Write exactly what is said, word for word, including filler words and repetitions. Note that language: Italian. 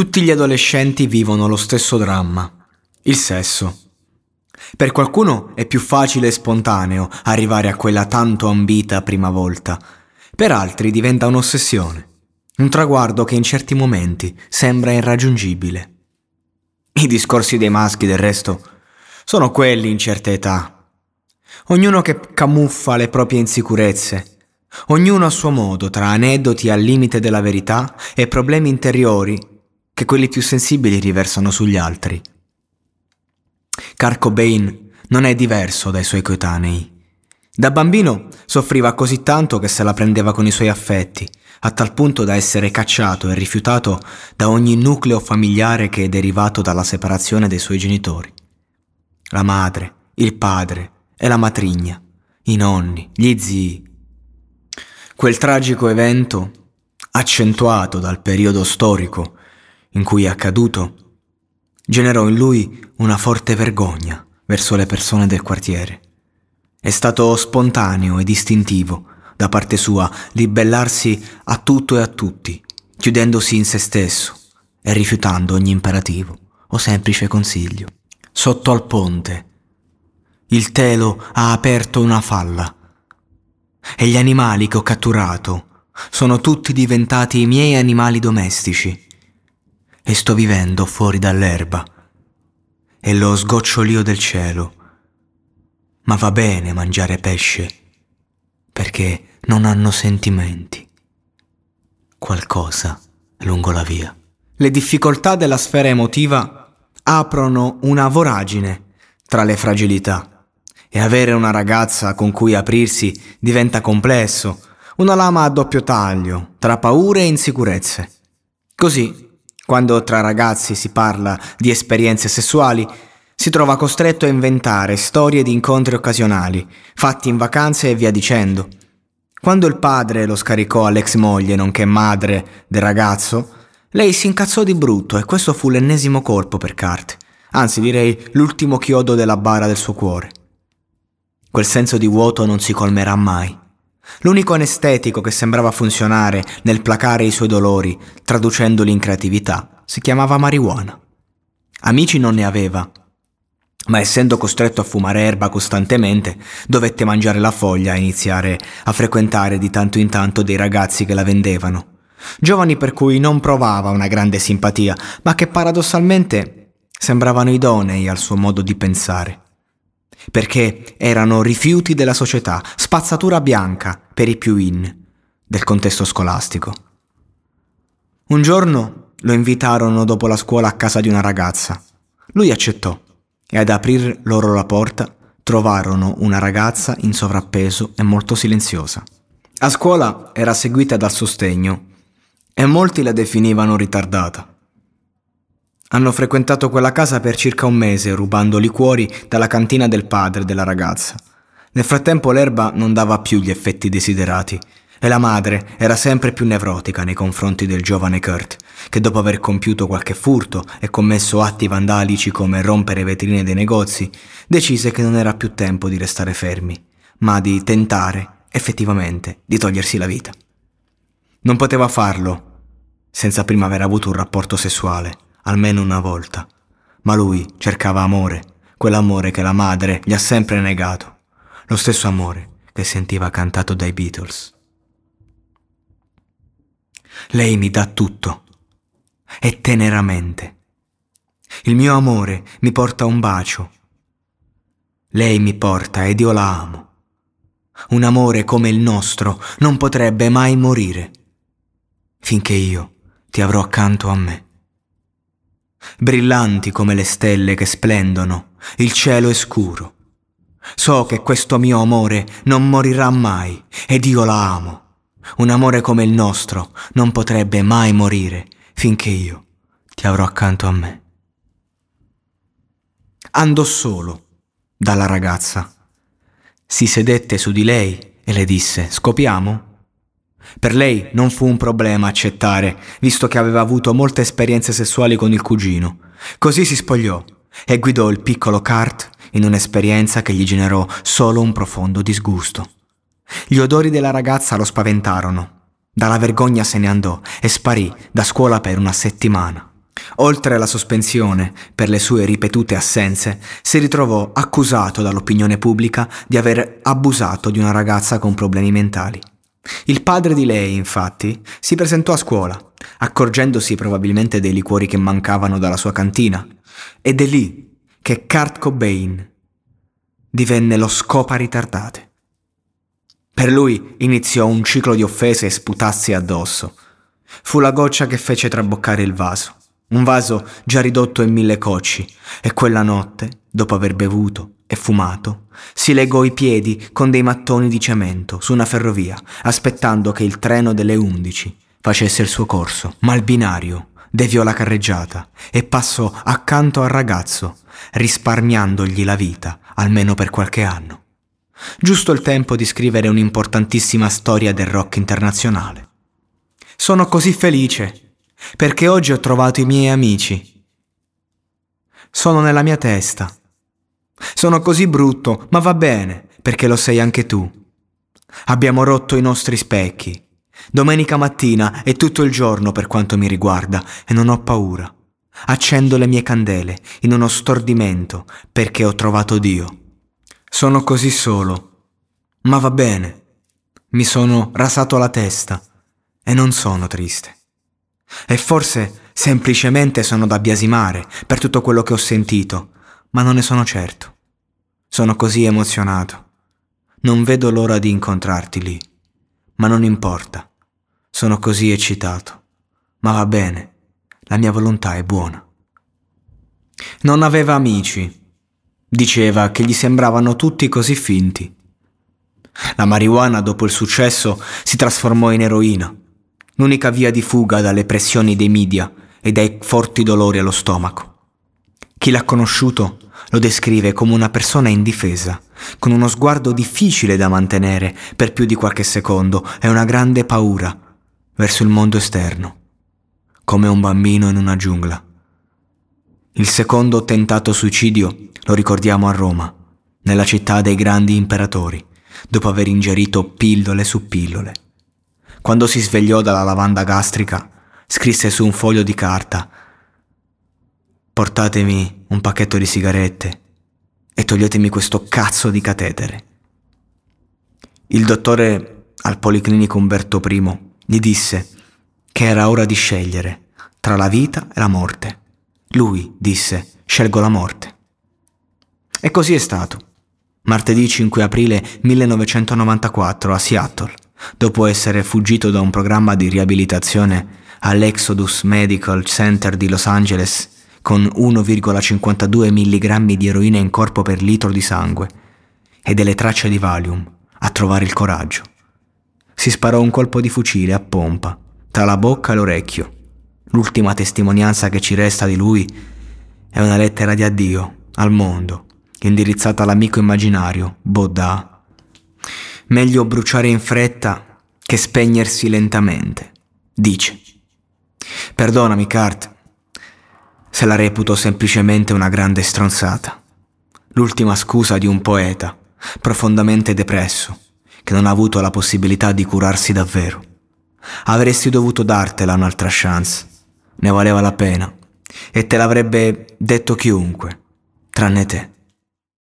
Tutti gli adolescenti vivono lo stesso dramma, il sesso. Per qualcuno è più facile e spontaneo arrivare a quella tanto ambita prima volta, per altri diventa un'ossessione, un traguardo che in certi momenti sembra irraggiungibile. I discorsi dei maschi, del resto, sono quelli in certe età. Ognuno che camuffa le proprie insicurezze, ognuno a suo modo, tra aneddoti al limite della verità e problemi interiori che quelli più sensibili riversano sugli altri. Kurt Cobain non è diverso dai suoi coetanei. Da bambino soffriva così tanto che se la prendeva con i suoi affetti, a tal punto da essere cacciato e rifiutato da ogni nucleo familiare che è derivato dalla separazione dei suoi genitori. La madre, il padre e la matrigna, i nonni, gli zii. Quel tragico evento, accentuato dal periodo storico in cui è accaduto, generò in lui una forte vergogna verso le persone del quartiere. È stato spontaneo ed istintivo da parte sua ribellarsi a tutto e a tutti, chiudendosi in se stesso e rifiutando ogni imperativo o semplice consiglio. Sotto al ponte, il telo ha aperto una falla e gli animali che ho catturato sono tutti diventati i miei animali domestici e sto vivendo fuori dall'erba e lo sgocciolio del cielo. Ma va bene mangiare pesce, perché non hanno sentimenti. Qualcosa lungo la via. Le difficoltà della sfera emotiva aprono una voragine tra le fragilità e avere una ragazza con cui aprirsi diventa complesso, una lama a doppio taglio, tra paure e insicurezze. Così, quando tra ragazzi si parla di esperienze sessuali, si trova costretto a inventare storie di incontri occasionali, fatti in vacanze e via dicendo. Quando il padre lo scaricò all'ex moglie, nonché madre del ragazzo, lei si incazzò di brutto e questo fu l'ennesimo colpo per Kurt, anzi direi l'ultimo chiodo della bara del suo cuore. Quel senso di vuoto non si colmerà mai. L'unico anestetico che sembrava funzionare nel placare i suoi dolori, traducendoli in creatività, si chiamava marijuana. Amici non ne aveva, ma essendo costretto a fumare erba costantemente, dovette mangiare la foglia e iniziare a frequentare di tanto in tanto dei ragazzi che la vendevano. Giovani per cui non provava una grande simpatia, ma che paradossalmente sembravano idonei al suo modo di pensare. Perché erano rifiuti della società, spazzatura bianca per i più in del contesto scolastico. Un giorno lo invitarono dopo la scuola a casa di una ragazza. Lui accettò. E ad aprir loro la porta trovarono una ragazza in sovrappeso e molto silenziosa. A scuola era seguita dal sostegno e molti la definivano ritardata. Hanno frequentato quella casa per circa un mese rubando liquori dalla cantina del padre della ragazza. Nel frattempo l'erba non dava più gli effetti desiderati e la madre era sempre più nevrotica nei confronti del giovane Kurt, che dopo aver compiuto qualche furto e commesso atti vandalici come rompere vetrine dei negozi, decise che non era più tempo di restare fermi, ma di tentare effettivamente di togliersi la vita. Non poteva farlo senza prima aver avuto un rapporto sessuale, almeno una volta, ma lui cercava amore, quell'amore che la madre gli ha sempre negato, lo stesso amore che sentiva cantato dai Beatles. Lei mi dà tutto, e teneramente. Il mio amore mi porta un bacio. Lei mi porta ed io la amo. Un amore come il nostro non potrebbe mai morire, finché io ti avrò accanto a me. Brillanti come le stelle che splendono, il cielo è scuro. So che questo mio amore non morirà mai ed io la amo. Un amore come il nostro non potrebbe mai morire finché io ti avrò accanto a me. Andò solo dalla ragazza. Si sedette su di lei e le disse: "Scopiamo?" Per lei non fu un problema accettare, visto che aveva avuto molte esperienze sessuali con il cugino. Così si spogliò e guidò il piccolo Kurt in un'esperienza che gli generò solo un profondo disgusto. Gli odori della ragazza lo spaventarono. Dalla vergogna se ne andò e sparì da scuola per una settimana. Oltre alla sospensione per le sue ripetute assenze, si ritrovò accusato dall'opinione pubblica di aver abusato di una ragazza con problemi mentali. Il padre di lei, infatti, si presentò a scuola, accorgendosi probabilmente dei liquori che mancavano dalla sua cantina, ed è lì che Kurt Cobain divenne lo scopa ritardate. Per lui iniziò un ciclo di offese e sputazzi addosso. Fu la goccia che fece traboccare il vaso, un vaso già ridotto in mille cocci, e quella notte, dopo aver bevuto e fumato, si legò i piedi con dei mattoni di cemento su una ferrovia, aspettando che il treno delle undici facesse il suo corso. Ma il binario deviò la carreggiata e passò accanto al ragazzo, risparmiandogli la vita almeno per qualche anno. Giusto il tempo di scrivere un'importantissima storia del rock internazionale. Sono così felice perché oggi ho trovato i miei amici. Sono nella mia testa. Sono così brutto, ma va bene perché lo sei anche tu. Abbiamo rotto i nostri specchi. Domenica mattina e tutto il giorno per quanto mi riguarda, e non ho paura. Accendo le mie candele in uno stordimento perché ho trovato Dio. Sono così solo, ma va bene, mi sono rasato la testa e non sono triste. E forse semplicemente sono da biasimare per tutto quello che ho sentito, ma non ne sono certo. Sono così emozionato. Non vedo l'ora di incontrarti lì, ma non importa. Sono così eccitato, ma va bene, la mia volontà è buona. Non aveva amici. Diceva che gli sembravano tutti così finti. La marijuana, dopo il successo, si trasformò in eroina, l'unica via di fuga dalle pressioni dei media e dai forti dolori allo stomaco. Chi l'ha conosciuto lo descrive come una persona indifesa, con uno sguardo difficile da mantenere per più di qualche secondo e una grande paura verso il mondo esterno, come un bambino in una giungla. Il secondo tentato suicidio lo ricordiamo a Roma, nella città dei grandi imperatori, dopo aver ingerito pillole su pillole. Quando si svegliò dalla lavanda gastrica, scrisse su un foglio di carta: «Portatemi un pacchetto di sigarette e toglietemi questo cazzo di catetere». Il dottore al Policlinico Umberto I gli disse che era ora di scegliere tra la vita e la morte. Lui disse: «Scelgo la morte». E così è stato. Martedì cinque aprile millenovecentonovantaquattro a Seattle, dopo essere fuggito da un programma di riabilitazione all'Exodus Medical Center di Los Angeles con uno virgola cinquantadue milligrammi di eroina in corpo per litro di sangue e delle tracce di Valium, a trovare il coraggio. Si sparò un colpo di fucile a pompa tra la bocca e l'orecchio. L'ultima testimonianza che ci resta di lui è una lettera di addio al mondo, indirizzata all'amico immaginario, Boddà. «Meglio bruciare in fretta che spegnersi lentamente», dice. Perdonami, Kurt, se la reputo semplicemente una grande stronzata. L'ultima scusa di un poeta profondamente depresso, che non ha avuto la possibilità di curarsi davvero. Avresti dovuto dartela un'altra chance. Ne valeva la pena e te l'avrebbe detto chiunque, tranne te.